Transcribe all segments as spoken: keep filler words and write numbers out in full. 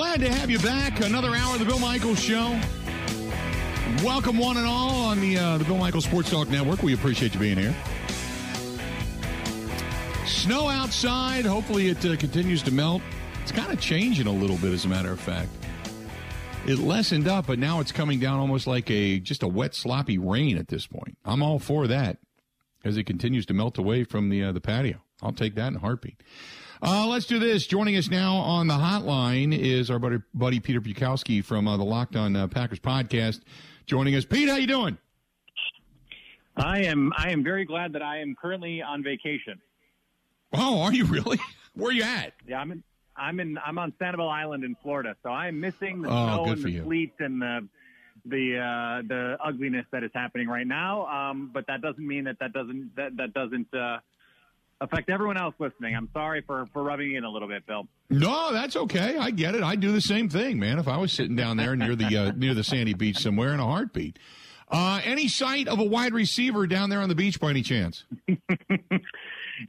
Glad to have you back. Another hour of the Bill Michaels Show. Welcome one and all on the, uh, the Bill Michaels Sports Talk Network. We appreciate you being here. Snow outside. Hopefully it uh, continues to melt. It's kind of changing a little bit, as a matter of fact. It lessened up, but now it's coming down almost like a just a wet, sloppy rain at this point. I'm all for that as it continues to melt away from the uh, the patio. I'll take that in a heartbeat. Uh, let's do this. Joining us now on the hotline is our buddy, buddy Peter Bukowski from uh, the Locked On uh, Packers podcast. Joining us, Pete, how you doing? I am. I am very glad that I am currently on vacation. Oh, are you really? Where are you at? Yeah, I'm in. I'm in. I'm on Sanibel Island in Florida, so I'm missing the oh, snow and the sleet and the the uh, the ugliness that is happening right now. Um, but that doesn't mean that that doesn't that that doesn't uh, affect everyone else listening. I'm sorry for for rubbing in a little bit, Bill. No, that's okay. I get it. I do the same thing, man. If I was sitting down there near the uh, near the sandy beach somewhere in a heartbeat. Uh, any sight of a wide receiver down there on the beach by any chance? You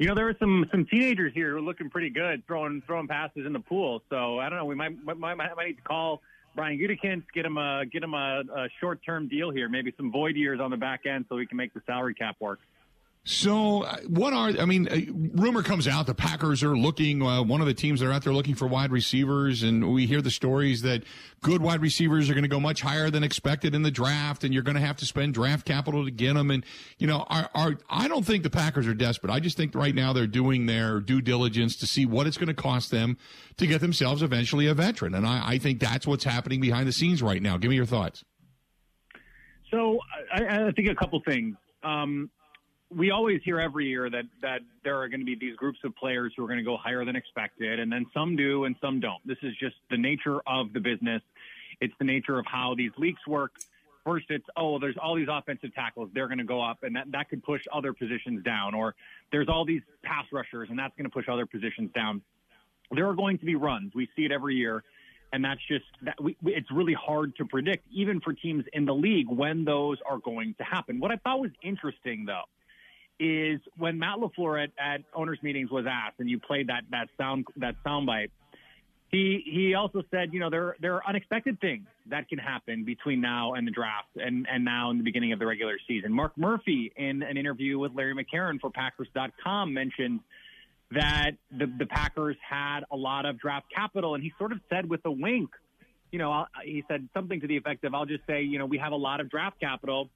know, there were some, some teenagers here who were looking pretty good, throwing throwing passes in the pool. So I don't know. We might might, might, might need to call Brian Gutekind, get him a get him a, a short term deal here, maybe some void years on the back end, so we can make the salary cap work. So what are I mean? Rumor comes out the Packers are looking. Uh, one of the teams that are out there looking for wide receivers, and we hear the stories that good wide receivers are going to go much higher than expected in the draft, and you're going to have to spend draft capital to get them. And you know, are, are I don't think the Packers are desperate. I just think right now they're doing their due diligence to see what it's going to cost them to get themselves eventually a veteran. And I, I think that's what's happening behind the scenes right now. Give me your thoughts. So I, I think a couple things. Um, We always hear every year that, that there are going to be these groups of players who are going to go higher than expected, and then some do and some don't. This is just the nature of the business. It's the nature of how these leagues work. First, it's, oh, there's all these offensive tackles. They're going to go up, and that, that could push other positions down. Or there's all these pass rushers, and that's going to push other positions down. There are going to be runs. We see it every year, and that's just that we, it's really hard to predict, even for teams in the league, when those are going to happen. What I thought was interesting, though, is when Matt LaFleur at, at owners meetings was asked, and you played that that sound that soundbite, he he also said, you know, there there are unexpected things that can happen between now and the draft, and and now in the beginning of the regular season. Mark Murphy, in an interview with Larry McCarron for Packers dot com, mentioned that the, the Packers had a lot of draft capital, and he sort of said with a wink, you know, I'll, he said something to the effect of, "I'll just say, you know, we have a lot of draft capital,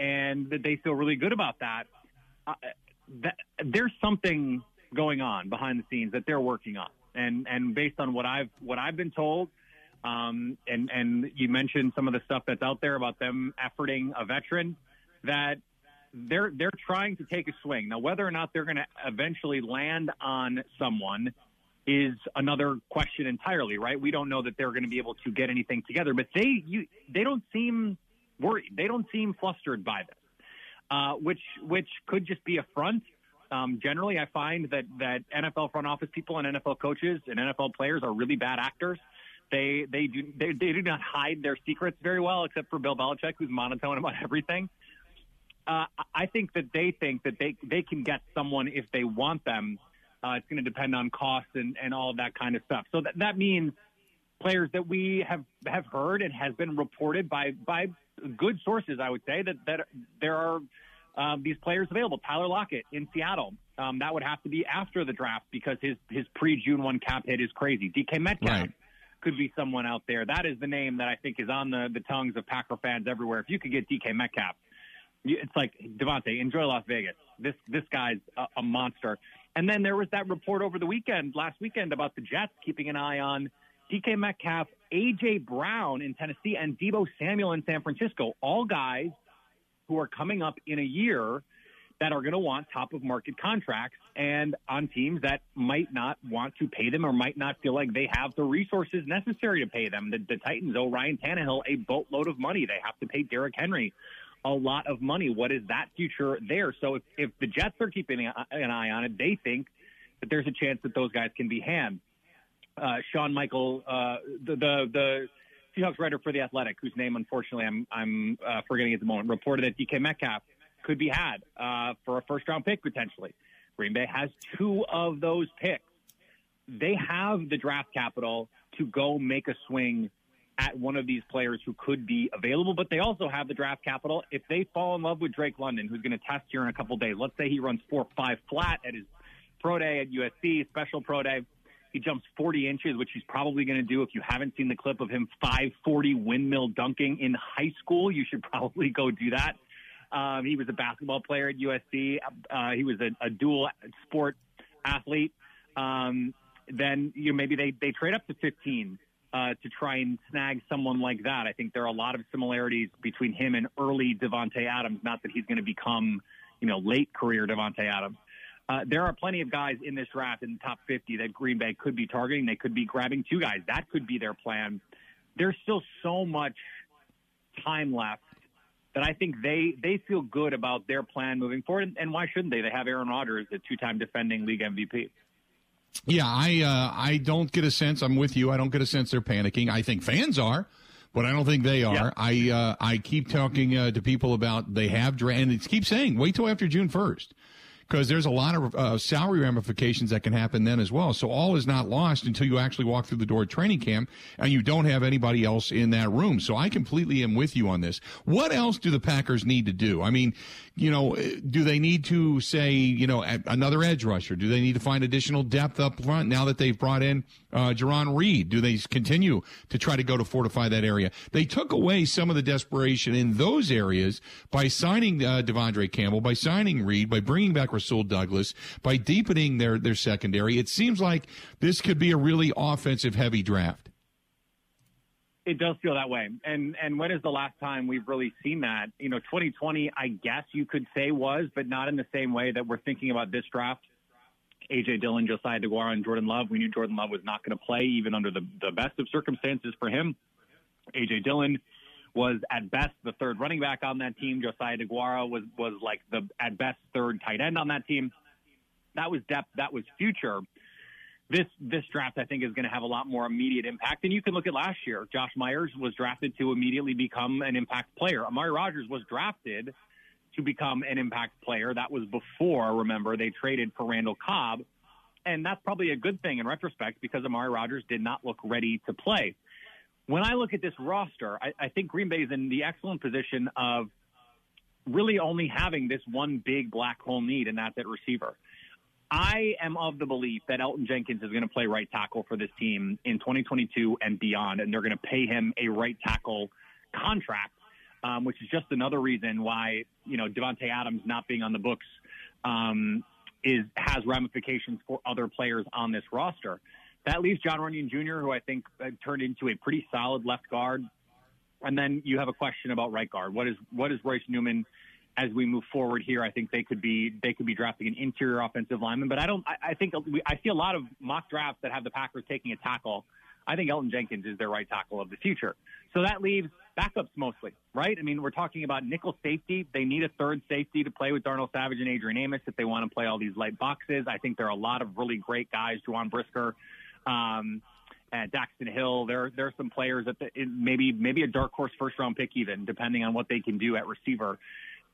and that they feel really good about that." Uh, that, there's something going on behind the scenes that they're working on, and and based on what I've what I've been told, um, and and you mentioned some of the stuff that's out there about them efforting a veteran, that they're they're trying to take a swing. Now, whether or not they're going to eventually land on someone is another question entirely, right? We don't know that they're going to be able to get anything together, but they you, they don't seem worried. They don't seem flustered by this. Uh, which which could just be a front. Um, generally, I find that, that N F L front office people and N F L coaches and N F L players are really bad actors. They they do they, they do not hide their secrets very well, except for Bill Belichick, who's monotone about everything. Uh, I think that they think that they, they can get someone if they want them. Uh, it's going to depend on cost and, and all of that kind of stuff. So that, that means players that we have, have heard and has been reported by by good sources, I would say, that, that there are um, these players available. Tyler Lockett in Seattle, um, that would have to be after the draft because his, his pre-June first cap hit is crazy. D K Metcalf right. could be someone out there. That is the name that I think is on the, the tongues of Packer fans everywhere. If you could get D K Metcalf, you, it's like, Davante, enjoy Las Vegas. This, this guy's a, a monster. And then there was that report over the weekend, last weekend, about the Jets keeping an eye on D K Metcalf, A J. Brown in Tennessee, and Deebo Samuel in San Francisco, all guys who are coming up in a year that are going to want top-of-market contracts and on teams that might not want to pay them or might not feel like they have the resources necessary to pay them. The, the Titans owe Ryan Tannehill a boatload of money. They have to pay Derrick Henry a lot of money. What is that future there? So if, if the Jets are keeping an eye on it, they think that there's a chance that those guys can be handed. Uh, Shawn Michael, uh, the, the the Seahawks writer for The Athletic, whose name, unfortunately, I'm I'm uh, forgetting at the moment, reported that D K Metcalf could be had uh, for a first-round pick, potentially. Green Bay has two of those picks. They have the draft capital to go make a swing at one of these players who could be available, but they also have the draft capital. If they fall in love with Drake London, who's going to test here in a couple days, let's say he runs four, five flat at his pro day at U S C, special pro day. He jumps forty inches, which he's probably going to do. If you haven't seen the clip of him five forty windmill dunking in high school, you should probably go do that. Um, he was a basketball player at U S C. Uh, he was a, a dual sport athlete. Um, then you know, maybe they, they trade up to fifteen uh, to try and snag someone like that. I think there are a lot of similarities between him and early Davante Adams, not that he's going to become, you know, late career Davante Adams. Uh, there are plenty of guys in this draft in the top fifty that Green Bay could be targeting. They could be grabbing two guys. That could be their plan. There's still so much time left that I think they, they feel good about their plan moving forward. And, and why shouldn't they? They have Aaron Rodgers, the two-time defending league M V P. Yeah, I uh, I don't get a sense. I'm with you. I don't get a sense they're panicking. I think fans are, but I don't think they are. Yeah. I uh, I keep talking uh, to people about they have dra- and it's keep saying wait till after June first. Because there's a lot of uh, salary ramifications that can happen then as well. So all is not lost until you actually walk through the door at training camp and you don't have anybody else in that room. So I completely am with you on this. What else do the Packers need to do? I mean, you know, do they need to say, you know, another edge rusher? Do they need to find additional depth up front now that they've brought in uh, Jerron Reed? Do they continue to try to go to fortify that area? They took away some of the desperation in those areas by signing uh, Devondre Campbell, by signing Reed, by bringing back Rasul Douglas, by deepening their, their secondary. It seems like this could be a really offensive-heavy draft. It does feel that way. And and when is the last time we've really seen that? You know, twenty twenty, I guess you could say was, but not in the same way that we're thinking about this draft. A J. Dillon, Josiah DeGuara, and Jordan Love. We knew Jordan Love was not going to play, even under the, the best of circumstances for him. A J. Dillon was at best the third running back on that team. Josiah DeGuara was, was like the at best third tight end on that team. That was depth. That was future. This this draft, I think, is going to have a lot more immediate impact. And you can look at last year. Josh Myers was drafted to immediately become an impact player. Amari Rodgers was drafted to become an impact player. That was before, remember, they traded for Randall Cobb. And that's probably a good thing in retrospect because Amari Rodgers did not look ready to play. When I look at this roster, I, I think Green Bay is in the excellent position of really only having this one big black hole need, and that's at receiver. I am of the belief that Elton Jenkins is going to play right tackle for this team in twenty twenty-two and beyond, and they're going to pay him a right tackle contract, um, which is just another reason why, you know, Davante Adams not being on the books um, is has ramifications for other players on this roster. That leaves John Runyon Junior, who I think turned into a pretty solid left guard. And then you have a question about right guard. What is what is Royce Newman as we move forward here? I think they could be they could be drafting an interior offensive lineman. But I don't. I, I think we, I see a lot of mock drafts that have the Packers taking a tackle. I think Elton Jenkins is their right tackle of the future. So that leaves backups mostly, right? I mean, we're talking about nickel safety. They need a third safety to play with Darnell Savage and Adrian Amos if they want to play all these light boxes. I think there are a lot of really great guys. Juwan Brisker. Um, at Daxton Hill, there there are some players that the, maybe maybe a dark horse first round pick even, depending on what they can do at receiver.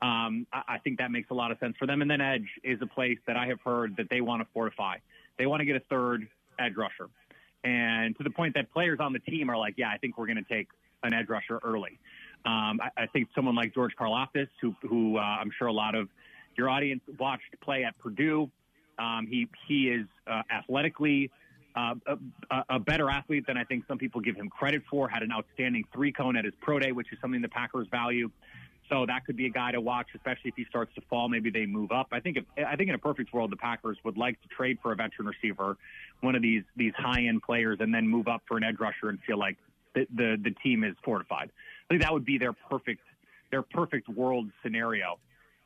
Um, I, I think that makes a lot of sense for them. And then edge is a place that I have heard that they want to fortify. They want to get a third edge rusher, and to the point that players on the team are like, yeah, I think we're going to take an edge rusher early. Um, I, I think someone like George Karlaftis, who who uh, I'm sure a lot of your audience watched play at Purdue. Um, he he is uh, athletically. Uh, a, a better athlete than I think some people give him credit for, had an outstanding three-cone at his pro day, which is something the Packers value. So that could be a guy to watch, especially if he starts to fall. Maybe they move up. I think if, I think in a perfect world, the Packers would like to trade for a veteran receiver, one of these these high-end players, and then move up for an edge rusher and feel like the, the, the team is fortified. I think that would be their perfect their perfect world scenario.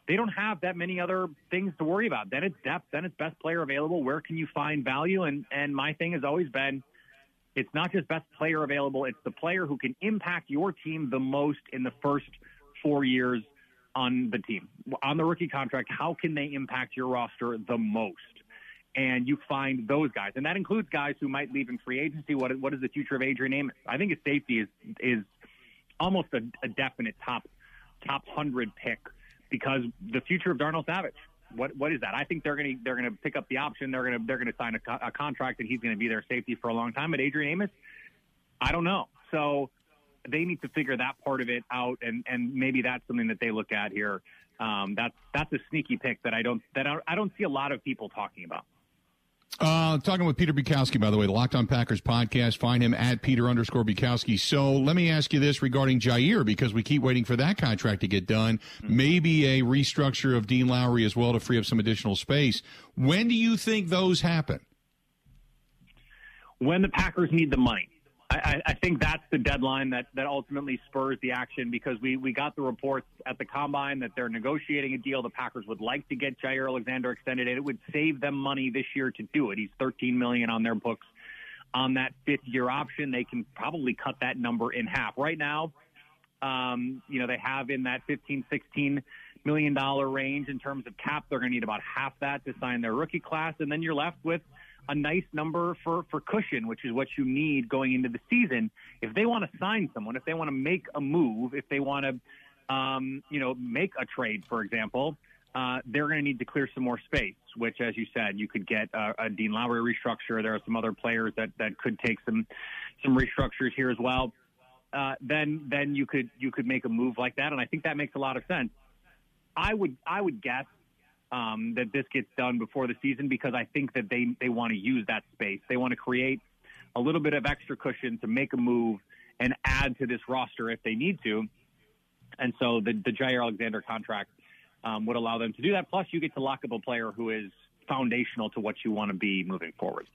They don't have that many other things to worry about. Then it's depth. Then it's best player available. Where can you find value? And and my thing has always been, it's not just best player available. It's the player who can impact your team the most in the first four years on the team. On the rookie contract, how can they impact your roster the most? And you find those guys. And that includes guys who might leave in free agency. What, what is the future of Adrian Amos? I think his safety is is almost a, a definite top top one hundred pick. Because the future of Darnell Savage, what what is that? I think they're going to they're going to pick up the option. They're going to they're going to sign a, co- a contract, and he's going to be their safety for a long time. But Adrian Amos, I don't know. So they need to figure that part of it out, and, and maybe that's something that they look at here. Um, that's that's a sneaky pick that I don't that I, I don't see a lot of people talking about. Uh, talking with Peter Bukowski, by the way, the Locked On Packers podcast. Find him at Peter underscore Bukowski. So let me ask you this regarding Jaire, because we keep waiting for that contract to get done. Mm-hmm. Maybe a restructure of Dean Lowry as well to free up some additional space. When do you think those happen? When the Packers need the money. I, I think that's the deadline that, that ultimately spurs the action, because we, we got the reports at the Combine that they're negotiating a deal. The Packers would like to get Jaire Alexander extended, and it would save them money this year to do it. He's thirteen million dollars on their books on that fifth-year option. They can probably cut that number in half. Right now, um, you know, they have in that fifteen, sixteen million dollars range in terms of cap. They're going to need about half that to sign their rookie class, and then you're left with a nice number for, for cushion, which is what you need going into the season. If they want to sign someone, if they want to make a move, if they want to, um, you know, make a trade, for example, uh, they're going to need to clear some more space, which, as you said, you could get a, a Dean Lowry restructure. There are some other players that, that could take some, some restructures here as well. Uh, then, then you could, you could make a move like that. And I think that makes a lot of sense. I would, I would guess Um, that this gets done before the season, because I think that they, they want to use that space. They want to create a little bit of extra cushion to make a move and add to this roster if they need to. And so the, the Jaire Alexander contract um, would allow them to do that. Plus, you get to lock up a player who is foundational to what you want to be moving forward.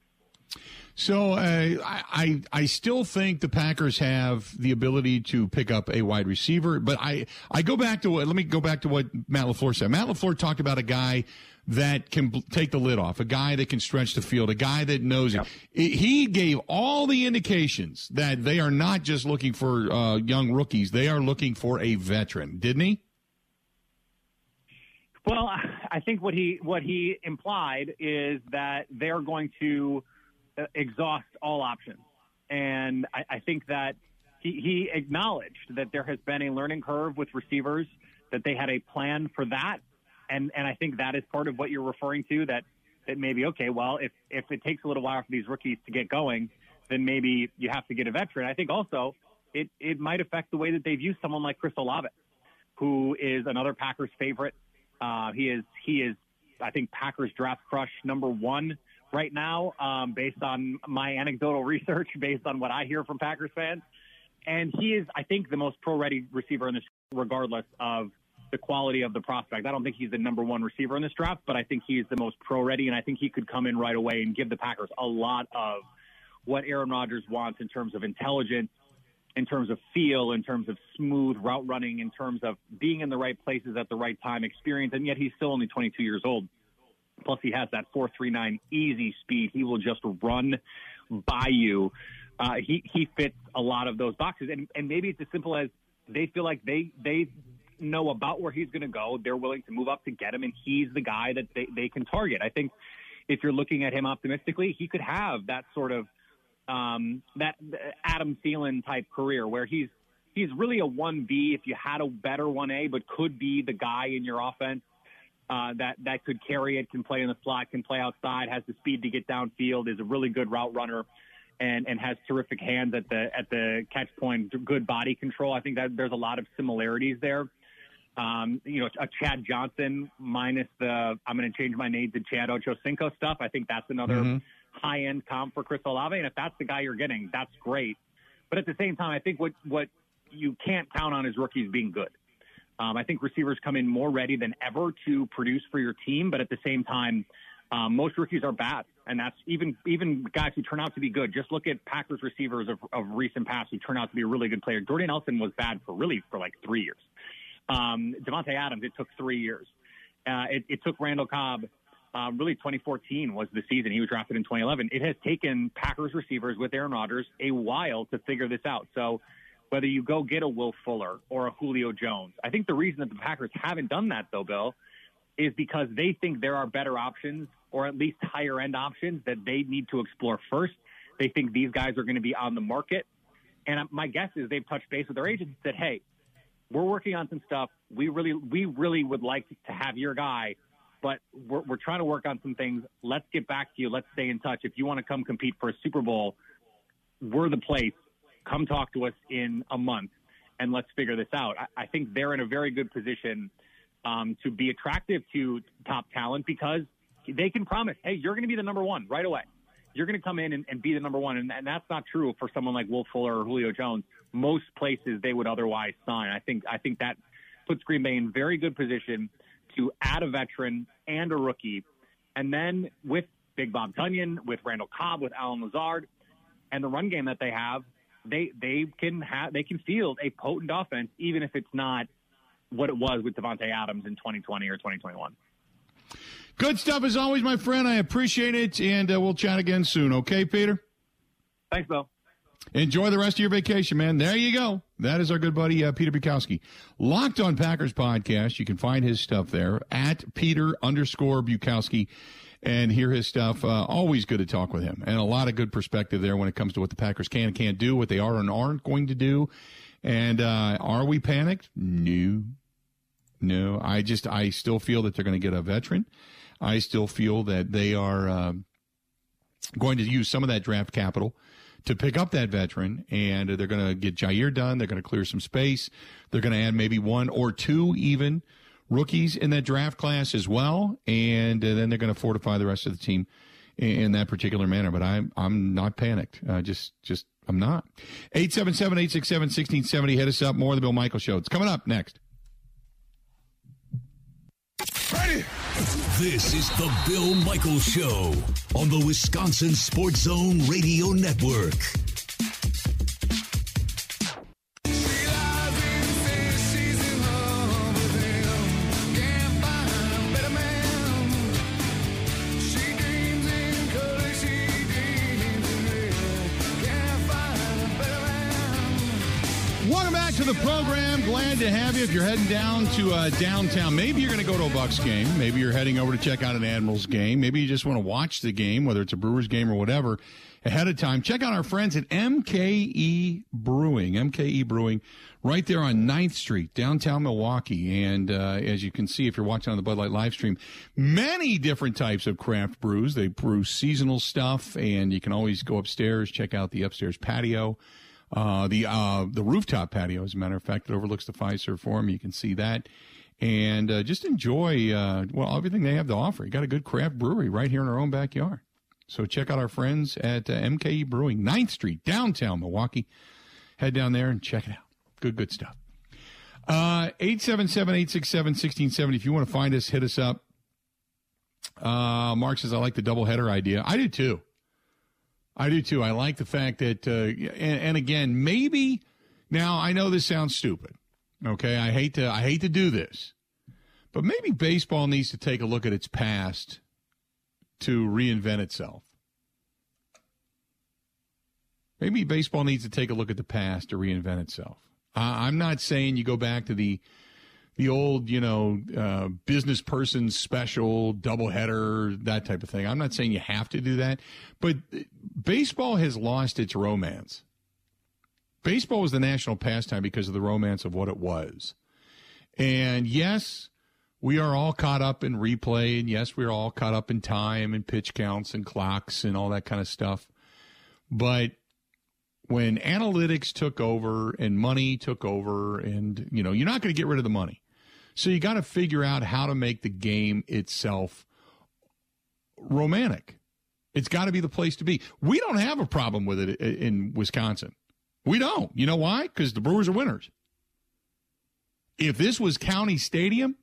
So uh, I I still think the Packers have the ability to pick up a wide receiver, but I, I go back to what, let me go back to what Matt LaFleur said. Matt LaFleur talked about a guy that can bl- take the lid off, a guy that can stretch the field, a guy that knows yeah. it. it. He gave all the indications that they are not just looking for uh, young rookies; they are looking for a veteran, didn't he? Well, I think what he what he implied is that they're going to exhaust all options. And I, I think that he, he acknowledged that there has been a learning curve with receivers, that they had a plan for that. And, and I think that is part of what you're referring to, that, that maybe, okay, well, if, if it takes a little while for these rookies to get going, then maybe you have to get a veteran. I think also it, it might affect the way that they view someone like Chris Olave, who is another Packers favorite. Uh, he is, he is, I think, Packers draft crush number one right now, um, based on my anecdotal research, based on what I hear from Packers fans. And he is, I think, the most pro-ready receiver in this, regardless of the quality of the prospect. I don't think he's the number one receiver in this draft, but I think he is the most pro-ready, and I think he could come in right away and give the Packers a lot of what Aaron Rodgers wants in terms of intelligence, in terms of feel, in terms of smooth route running, in terms of being in the right places at the right time, experience, and yet he's still only twenty-two years old. Plus, he has that four three nine easy speed. He will just run by you. Uh, he, he fits a lot of those boxes. And, and maybe it's as simple as they feel like they, they know about where he's going to go. They're willing to move up to get him, and he's the guy that they, they can target. I think if you're looking at him optimistically, he could have that sort of um, that Adam Thielen-type career where he's he's really a one B if you had a better one A, but could be the guy in your offense. Uh, that, that could carry it, can play in the slot, can play outside, has the speed to get downfield, is a really good route runner, and, and has terrific hands at the at the catch point, good body control. I think that there's a lot of similarities there. Um, you know, a Chad Johnson minus the I'm going to change my name to Chad Ochocinco stuff. I think that's another mm-hmm. high-end comp for Chris Olave, and if that's the guy you're getting, that's great. But at the same time, I think what, what you can't count on is rookies being good. Um, I think receivers come in more ready than ever to produce for your team, but at the same time, um, most rookies are bad, and that's even even guys who turn out to be good. Just look at Packers receivers of, of recent past who turn out to be a really good player. Jordan Nelson was bad for really for like three years. Um, Davante Adams, it took three years. Uh, it, it took Randall Cobb. Uh, really, twenty fourteen was the season. He was drafted in twenty eleven. It has taken Packers receivers with Aaron Rodgers a while to figure this out. So whether you go get a Will Fuller or a Julio Jones. I think the reason that the Packers haven't done that, though, Bill, is because they think there are better options, or at least higher-end options, that they need to explore first. They think these guys are going to be on the market. And my guess is they've touched base with their agents and said, hey, we're working on some stuff. We really we really would like to have your guy, but we're, we're trying to work on some things. Let's get back to you. Let's stay in touch. If you want to come compete for a Super Bowl, we're the place. come talk to us in a month and let's figure this out. I, I think they're in a very good position um, to be attractive to top talent because they can promise, hey, you're going to be the number one right away. You're going to come in and, and be the number one. And, and that's not true for someone like Will Fuller or Julio Jones. Most places they would otherwise sign. I think I think that puts Green Bay in very good position to add a veteran and a rookie. And then with Big Bob Tunyon, with Randall Cobb, with Allen Lazard, and the run game that they have, they they can have they can field a potent offense, even if it's not what it was with Davante Adams in twenty twenty or twenty twenty-one. Good stuff as always, my friend. I appreciate it, and uh, we'll chat again soon. Okay, Peter? Thanks, Bill. Enjoy the rest of your vacation, man. There you go. That is our good buddy, uh, Peter Bukowski. Locked on Packers podcast. You can find his stuff there at Peter underscore Bukowski and hear his stuff. Uh, always good to talk with him, and a lot of good perspective there when it comes to what the Packers can and can't do, what they are and aren't going to do. And uh, are we panicked? No. No. I just, I still feel that they're going to get a veteran. I still feel that they are uh, going to use some of that draft capital to pick up that veteran, and they're going to get Jaire done. They're going to clear some space. They're going to add maybe one or two even rookies in that draft class as well, and uh, then they're going to fortify the rest of the team in, in that particular manner. But I'm I'm not panicked. Uh, just just I'm not. eight seven seven, eight six seven, one six seven zero. Hit us up. More of the Bill Michaels Show. It's coming up next. Ready? This is the Bill Michaels Show on the Wisconsin Sports Zone Radio Network. To the program. Glad to have you. If you're heading down to uh, downtown, maybe you're going to go to a Bucks game. Maybe you're heading over to check out an Admirals game. Maybe you just want to watch the game, whether it's a Brewers game or whatever, ahead of time. Check out our friends at M K E Brewing. M K E Brewing right there on ninth street, downtown Milwaukee. And uh, as you can see, if you're watching on the Bud Light live stream, many different types of craft brews. They brew seasonal stuff, and you can always go upstairs, check out the upstairs patio. Uh, the uh, the rooftop patio, as a matter of fact, that overlooks the Fiserv Forum. You can see that. And uh, just enjoy, uh, well, everything they have to offer. You got a good craft brewery right here in our own backyard. So check out our friends at uh, M K E Brewing, ninth street, downtown Milwaukee. Head down there and check it out. Good, good stuff. Uh, eight seven seven, eight six seven, one six seven zero. If you want to find us, hit us up. Uh, Mark says, I like the doubleheader idea. I do, too. I do, too. I like the fact that, uh, and, and again, maybe, now I know this sounds stupid, okay? I hate to I hate to do this, but maybe baseball needs to take a look at its past to reinvent itself. Maybe baseball needs to take a look at the past to reinvent itself. Uh, I'm not saying you go back to the the old, you know, uh, business person special, doubleheader, that type of thing. I'm not saying you have to do that, but baseball has lost its romance. Baseball was the national pastime because of the romance of what it was. And yes, we are all caught up in replay, and yes, we are all caught up in time and pitch counts and clocks and all that kind of stuff. But when analytics took over and money took over, and, you know, you're not going to get rid of the money. So you got to figure out how to make the game itself romantic. It's got to be the place to be. We don't have a problem with it in Wisconsin. We don't. You know why? Because the Brewers are winners. If this was County Stadium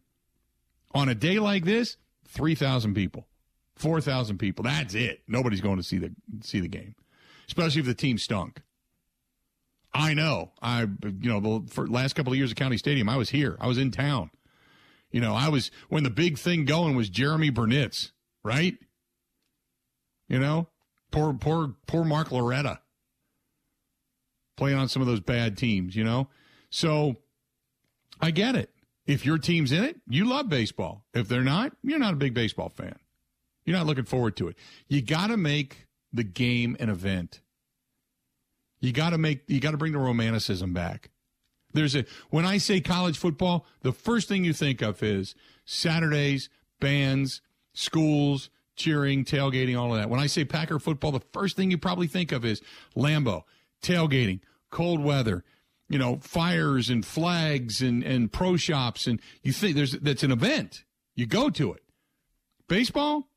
on a day like this, three thousand people, four thousand people, that's it. Nobody's going to see the see the game, especially if the team stunk. I know. I, you know, the for last couple of years at County Stadium, I was here. I was in town. You know, I was when the big thing going was Jeremy Burnitz, right? You know, poor, poor, poor Mark Loretta playing on some of those bad teams, you know? So I get it. If your team's in it, you love baseball. If they're not, you're not a big baseball fan. You're not looking forward to it. You got to make the game an event. You got to make, you got to bring the romanticism back. There's a, when I say college football, the first thing you think of is Saturdays, bands, schools, cheering, tailgating, all of that. When I say Packer football, the first thing you probably think of is Lambeau, tailgating, cold weather, you know, fires and flags and, and pro shops. And you think there's that's an event. You go to it. Baseball,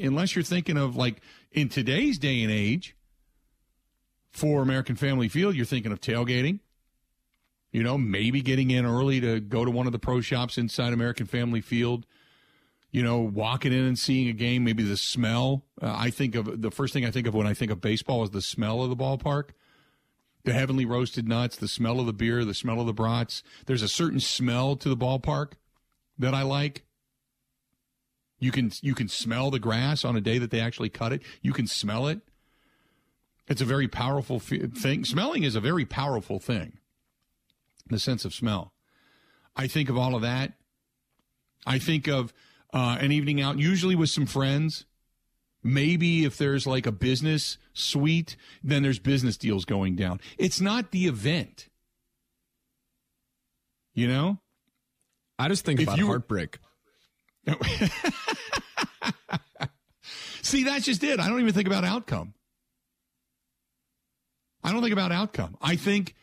unless you're thinking of, like, in today's day and age, for American Family Field, you're thinking of tailgating, you know, maybe getting in early to go to one of the pro shops inside American Family Field, you know, walking in and seeing a game, maybe the smell. Uh, I think of the first thing I think of when I think of baseball is the smell of the ballpark, the heavenly roasted nuts, the smell of the beer, the smell of the brats. There's a certain smell to the ballpark that I like. You can you can smell the grass on a day that they actually cut it. You can smell it. It's a very powerful f- thing. Smelling is a very powerful thing, the sense of smell. I think of all of that. I think of uh, an evening out, usually with some friends. Maybe if there's like a business suite, then there's business deals going down. It's not the event. You know? I just think if about you... heartbreak. See, that's just it. I don't even think about outcome. I don't think about outcome. I think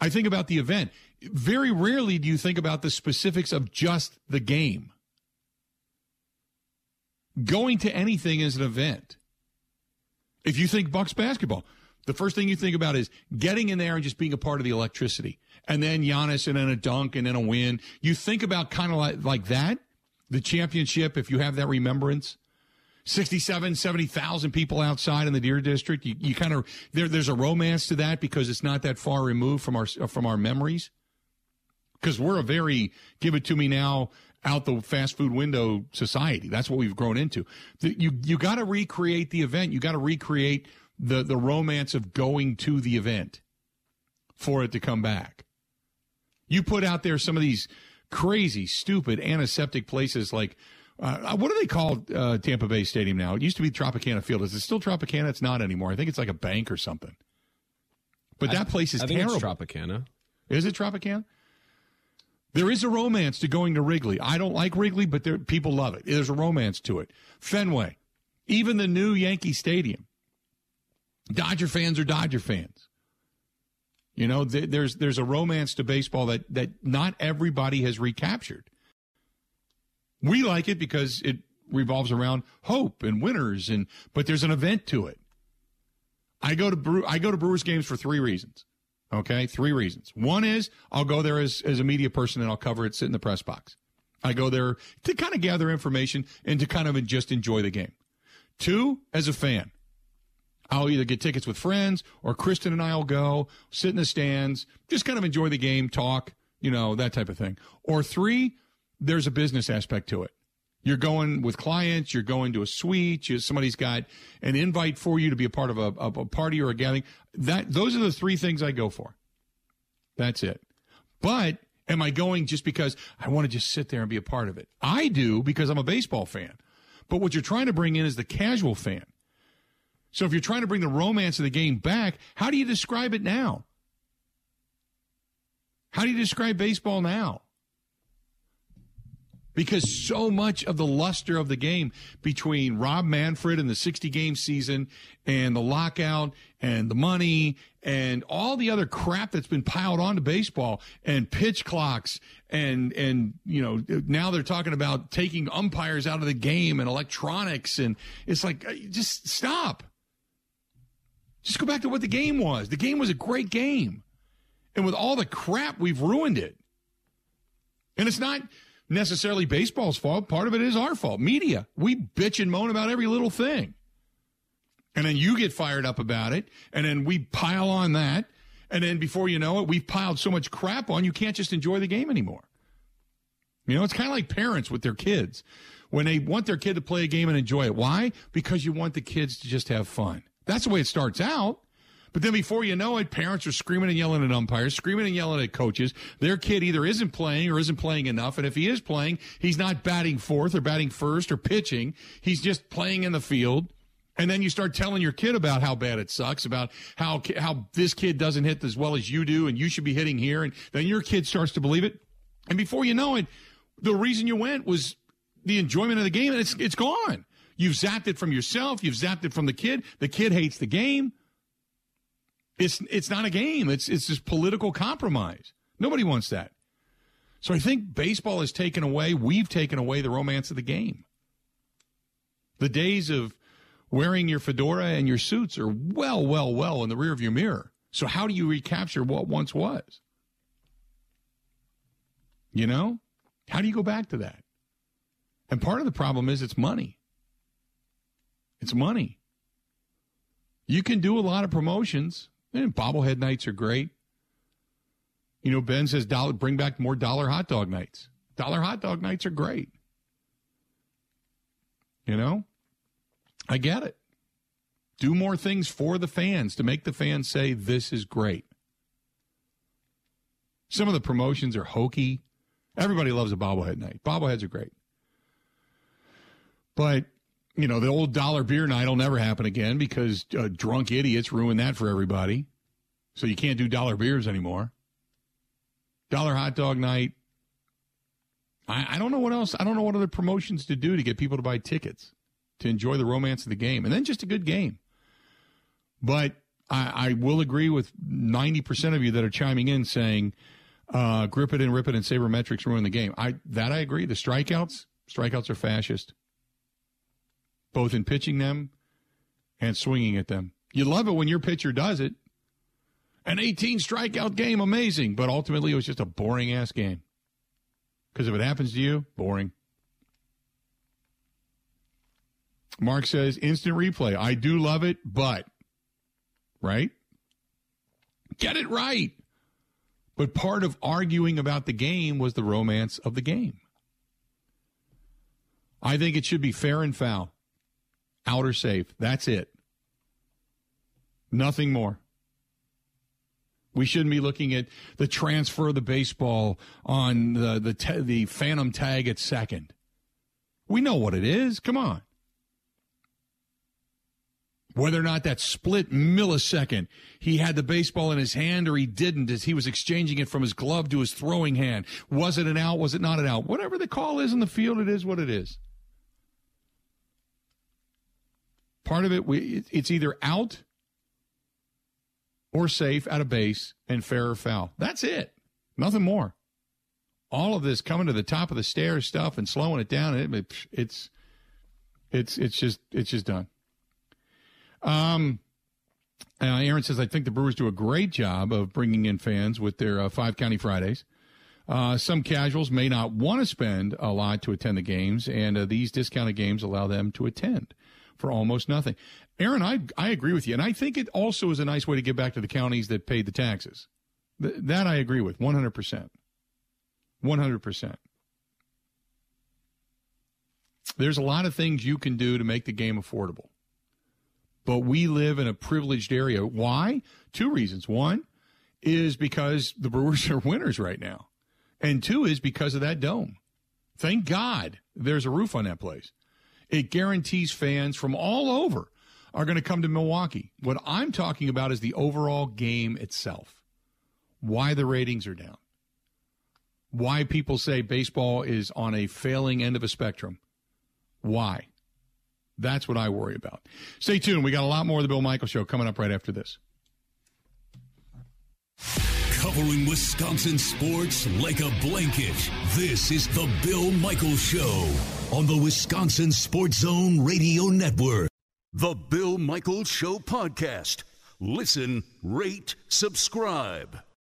I think about the event. Very rarely do you think about the specifics of just the game. Going to anything is an event. If you think Bucks basketball, the first thing you think about is getting in there and just being a part of the electricity. And then Giannis and then a dunk and then a win. You think about kind of like, like that, the championship, if you have that remembrance. sixty-seven, seventy thousand people outside in the Deer District. You, you kind of there. There's a romance to that because it's not that far removed from our from our memories. Because we're a very give it to me now out the fast food window society. That's what we've grown into. The, you you got to recreate the event. You got to recreate the the romance of going to the event for it to come back. You put out there some of these crazy, stupid, antiseptic places like. Uh, what do they call uh, Tampa Bay Stadium now? It used to be Tropicana Field. Is it still Tropicana? It's not anymore. I think it's like a bank or something. But that I, place is I think terrible. It's Tropicana. Is it Tropicana? There is a romance to going to Wrigley. I don't like Wrigley, but there, people love it. There's a romance to it. Fenway, even the new Yankee Stadium. Dodger fans are Dodger fans. You know, th- there's there's a romance to baseball that that not everybody has recaptured. We like it because it revolves around hope and winners, and but there's an event to it. I go to Brew, I go to Brewers games for three reasons, okay? Three reasons. One is I'll go there as, as a media person, and I'll cover it, sit in the press box. I go there to kind of gather information and to kind of just enjoy the game. Two, as a fan. I'll either get tickets with friends or Kristen and I will go, sit in the stands, just kind of enjoy the game, talk, you know, that type of thing. Or three, there's a business aspect to it. You're going with clients. You're going to a suite. You, somebody's got an invite for you to be a part of a, of a party or a gathering. That those are the three things I go for. That's it. But am I going just because I want to just sit there and be a part of it? I do because I'm a baseball fan. But what you're trying to bring in is the casual fan. So if you're trying to bring the romance of the game back, how do you describe it now? How do you describe baseball now? Because so much of the luster of the game between Rob Manfred and the sixty-game season and the lockout and the money and all the other crap that's been piled onto baseball and pitch clocks and, and you know, now they're talking about taking umpires out of the game and electronics. And it's like, just stop. Just go back to what the game was. The game was a great game. And with all the crap, we've ruined it. And it's not necessarily baseball's fault. Part of it is our fault. Media. We bitch and moan about every little thing. And then you get fired up about it. And then we pile on that. And then before you know it, we've piled so much crap on, you can't just enjoy the game anymore. You know, it's kind of like parents with their kids. When they want their kid to play a game and enjoy it. Why? Because you want the kids to just have fun. That's the way it starts out. But then before you know it, parents are screaming and yelling at umpires, screaming and yelling at coaches. Their kid either isn't playing or isn't playing enough. And if he is playing, he's not batting fourth or batting first or pitching. He's just playing in the field. And then you start telling your kid about how bad it sucks, about how how this kid doesn't hit as well as you do and you should be hitting here. And then your kid starts to believe it. And before you know it, the reason you went was the enjoyment of the game, and it's it's gone. You've zapped it from yourself. You've zapped it from the kid. The kid hates the game. It's it's not a game. It's it's just political compromise. Nobody wants that. So I think baseball has taken away, we've taken away the romance of the game. The days of wearing your fedora and your suits are well, well, well in the rearview mirror. So how do you recapture what once was? You know? How do you go back to that? And part of the problem is it's money. It's money. You can do a lot of promotions, and bobblehead nights are great. You know, Ben says, dollar, bring back more dollar hot dog nights. Dollar hot dog nights are great. You know, I get it. Do more things for the fans to make the fans say, this is great. Some of the promotions are hokey. Everybody loves a bobblehead night. Bobbleheads are great. But, you know, the old dollar beer night will never happen again because uh, drunk idiots ruin that for everybody. So you can't do dollar beers anymore. Dollar hot dog night. I, I don't know what else. I don't know what other promotions to do to get people to buy tickets, to enjoy the romance of the game, and then just a good game. But I, I will agree with ninety percent of you that are chiming in saying, uh, grip it and rip it and sabermetrics ruin the game. I That I agree. The strikeouts, strikeouts are fascist, both in pitching them and swinging at them. You love it when your pitcher does it. An eighteen-strikeout game, amazing. But ultimately, it was just a boring-ass game. Because if it happens to you, boring. Mark says, instant replay. I do love it, but, right? Get it right. But part of arguing about the game was the romance of the game. I think it should be fair and foul. Out or safe. That's it. Nothing more. We shouldn't be looking at the transfer of the baseball on the the, te- the phantom tag at second. We know what it is. Come on. Whether or not that split millisecond he had the baseball in his hand or he didn't, as he was exchanging it from his glove to his throwing hand, was it an out? Was it not an out? Whatever the call is in the field, it is what it is. Part of it, we, it's either out or safe at a base, and fair or foul. That's it. Nothing more. All of this coming to the top of the stairs stuff and slowing it down, it, it's it's it's just it's just done. Um, uh, Aaron says, I think the Brewers do a great job of bringing in fans with their uh, Five County Fridays. Uh, some casuals may not want to spend a lot to attend the games, and uh, these discounted games allow them to attend for almost nothing. Aaron, I I agree with you, and I think it also is a nice way to get back to the counties that paid the taxes. Th- that I agree with, one hundred percent. one hundred percent. There's a lot of things you can do to make the game affordable. But we live in a privileged area. Why? Two reasons. One is because the Brewers are winners right now. And two is because of that dome. Thank God there's a roof on that place. It guarantees fans from all over are going to come to Milwaukee. What I'm talking about is the overall game itself. Why the ratings are down. Why people say baseball is on a failing end of a spectrum. Why? That's what I worry about. Stay tuned. We got a lot more of the Bill Michaels Show coming up right after this. Covering Wisconsin sports like a blanket, this is the Bill Michaels Show on the Wisconsin Sports Zone Radio Network. The Bill Michaels Show podcast. Listen, rate, subscribe.